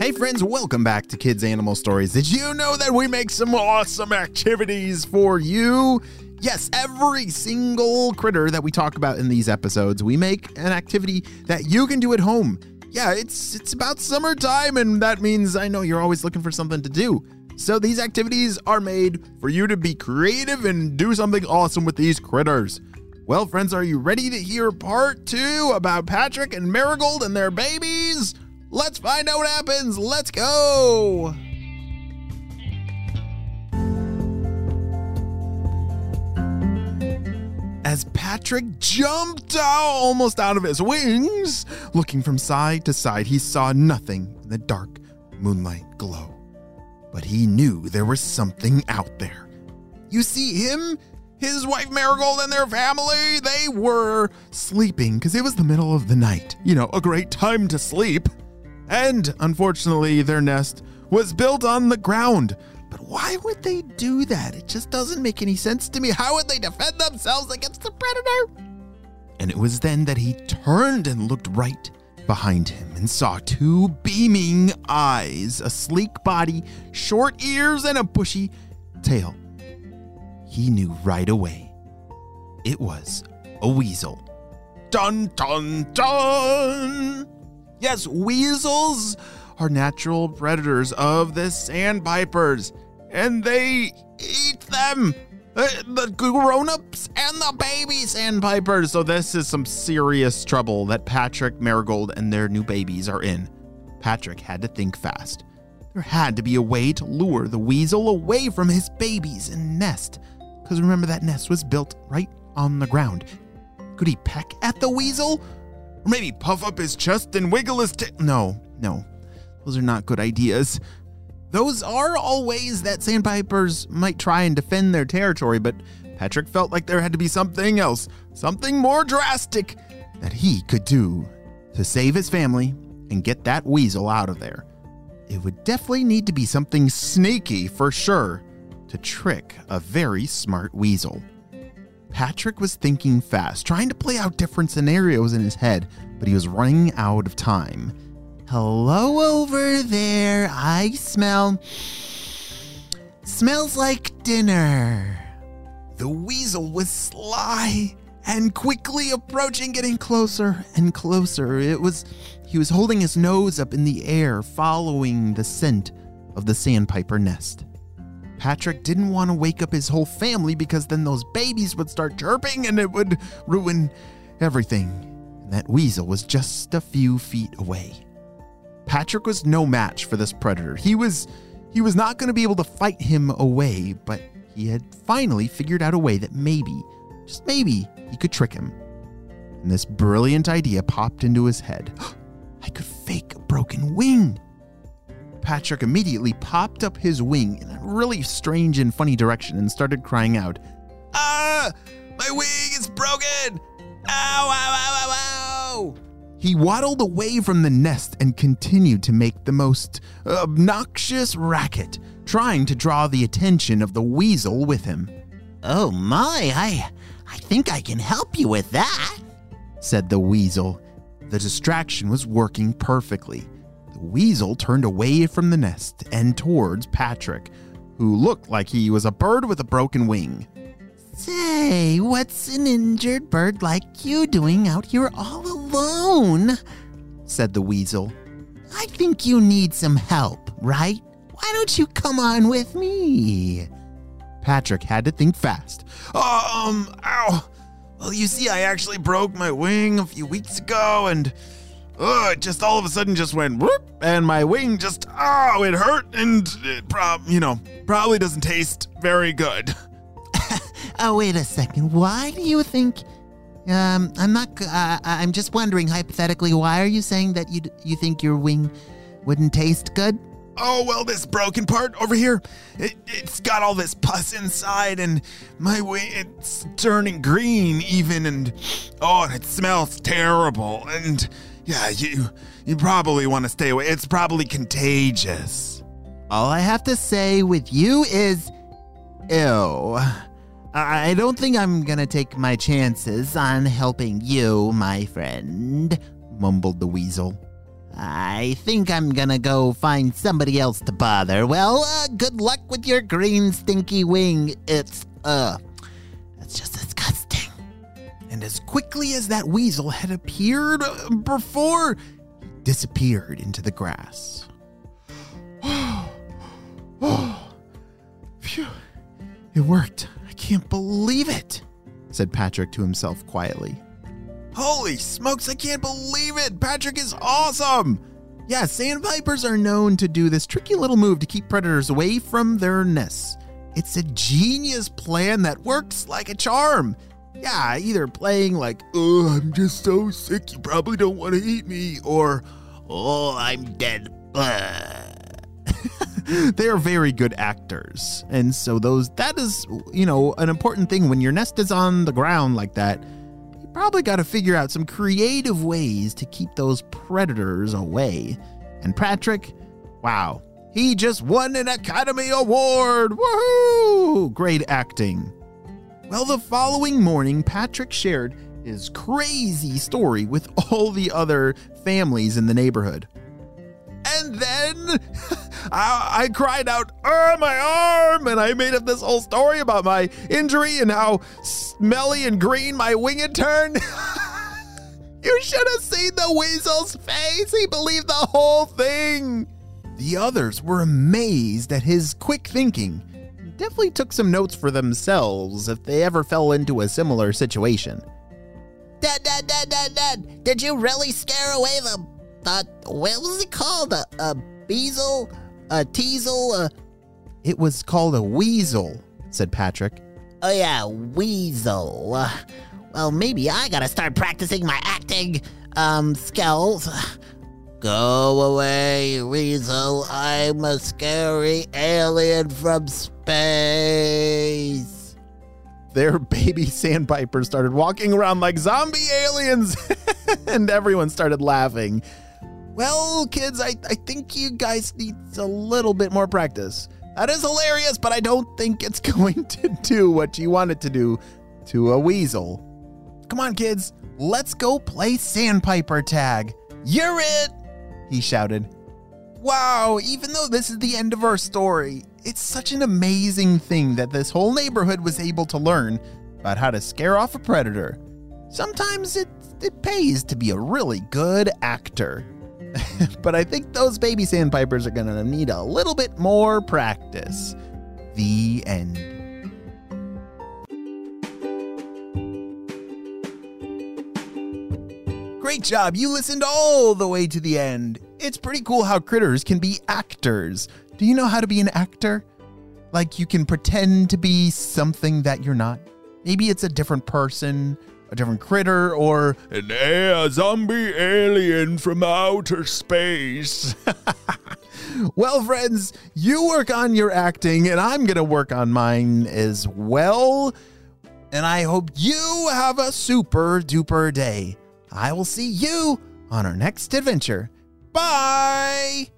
Hey friends, welcome back to Kids Animal Stories. Did you know that we make some awesome activities for you? Yes, every single critter that we talk about in these episodes, we make an activity that you can do at home. Yeah, it's about summertime, and that means I know you're always looking for something to do. So these activities are made for you to be creative and do something awesome with these critters. Well, friends, are you ready to hear part 2 about Patrick and Marigold and their babies? Let's find out what happens. Let's go. As Patrick jumped almost out of his wings, looking from side to side, he saw nothing in the dark moonlight glow. But he knew there was something out there. You see him? His wife Marigold and their family, they were sleeping because it was the middle of the night. You know, a great time to sleep. And, unfortunately, their nest was built on the ground. But why would they do that? It just doesn't make any sense to me. How would they defend themselves against the predator? And it was then that he turned and looked right behind him and saw 2 beaming eyes, a sleek body, short ears, and a bushy tail. He knew right away. It was a weasel. Dun, dun, dun! Yes, weasels are natural predators of the sandpipers, and they eat them, the grown-ups and the baby sandpipers. So this is some serious trouble that Patrick, Marigold, and their new babies are in. Patrick had to think fast. There had to be a way to lure the weasel away from his babies and nest, because remember that nest was built right on the ground. Could he peck at the weasel? Or maybe puff up his chest and wiggle his tail. No. Those are not good ideas. Those are all ways that sandpipers might try and defend their territory, but Patrick felt like there had to be something else, something more drastic that he could do to save his family and get that weasel out of there. It would definitely need to be something sneaky for sure to trick a very smart weasel. Patrick was thinking fast, trying to play out different scenarios in his head, but he was running out of time. Hello over there, I smell... smells like dinner. The weasel was sly and quickly approaching, getting closer and closer. He was holding his nose up in the air, following the scent of the sandpiper nest. Patrick didn't want to wake up his whole family because then those babies would start chirping and it would ruin everything. And that weasel was just a few feet away. Patrick was no match for this predator. He was not going to be able to fight him away, but he had finally figured out a way that maybe, just maybe, he could trick him. And this brilliant idea popped into his head. I could fake a broken wing. Patrick immediately popped up his wing in a really strange and funny direction and started crying out, "Ah! My wing is broken! Ow, ow, ow, ow, ow!" He waddled away from the nest and continued to make the most obnoxious racket, trying to draw the attention of the weasel with him. "Oh my, I think I can help you with that," said the weasel. The distraction was working perfectly. The weasel turned away from the nest and towards Patrick, who looked like he was a bird with a broken wing. "Say, what's an injured bird like you doing out here all alone?" said the weasel. "I think you need some help, right? Why don't you come on with me?" Patrick had to think fast. Ow. Well, you see, I actually broke my wing a few weeks ago and... it just all of a sudden just went whoop, and my wing just, it hurt, and it probably doesn't taste very good. Oh, wait a second. Why do you think I'm just wondering, hypothetically, why are you saying that you think your wing wouldn't taste good? Oh, well, this broken part over here, it's got all this pus inside, and my wing, it's turning green even, and it smells terrible, and yeah, you probably want to stay away. It's probably contagious. All I have to say with you is, ew. I don't think I'm gonna take my chances on helping you, my friend, mumbled the weasel. I think I'm gonna go find somebody else to bother. Well, good luck with your green stinky wing. It's just disgusting. And as quickly as that weasel had appeared before, he disappeared into the grass. Phew, it worked. I can't believe it, said Patrick to himself quietly. Holy smokes, I can't believe it! Patrick is awesome! Yeah, sandpipers are known to do this tricky little move to keep predators away from their nests. It's a genius plan that works like a charm. Yeah, either playing like, oh, I'm just so sick, you probably don't want to eat me, or, oh, I'm dead. They are very good actors. And so that is, an important thing. When your nest is on the ground like that, you probably got to figure out some creative ways to keep those predators away. And Patrick, wow, he just won an Academy Award. Woohoo! Great acting. Well, the following morning, Patrick shared his crazy story with all the other families in the neighborhood. And then I cried out, oh, my arm! And I made up this whole story about my injury and how smelly and green my wing had turned. You should have seen the weasel's face. He believed the whole thing. The others were amazed at his quick thinking. Definitely took some notes for themselves if they ever fell into a similar situation. Dad, did you really scare away what was it called? A beasel? A teasel? It was called a weasel, said Patrick. Oh yeah, weasel. Well, maybe I gotta start practicing my acting skills. Go away, weasel. I'm a scary alien from space. Their baby sandpipers started walking around like zombie aliens, and everyone started laughing. Well, kids, I think you guys need a little bit more practice. That is hilarious, but I don't think it's going to do what you want it to do to a weasel. Come on, kids, let's go play sandpiper tag. You're it, he shouted. Wow, even though this is the end of our story, it's such an amazing thing that this whole neighborhood was able to learn about how to scare off a predator. Sometimes it pays to be a really good actor. But I think those baby sandpipers are going to need a little bit more practice. The end. Great job. You listened all the way to the end. It's pretty cool how critters can be actors. Do you know how to be an actor? Like, you can pretend to be something that you're not. Maybe it's a different person, a different critter, or a zombie alien from outer space. Well, friends, you work on your acting, and I'm going to work on mine as well. And I hope you have a super duper day. I will see you on our next adventure. Bye!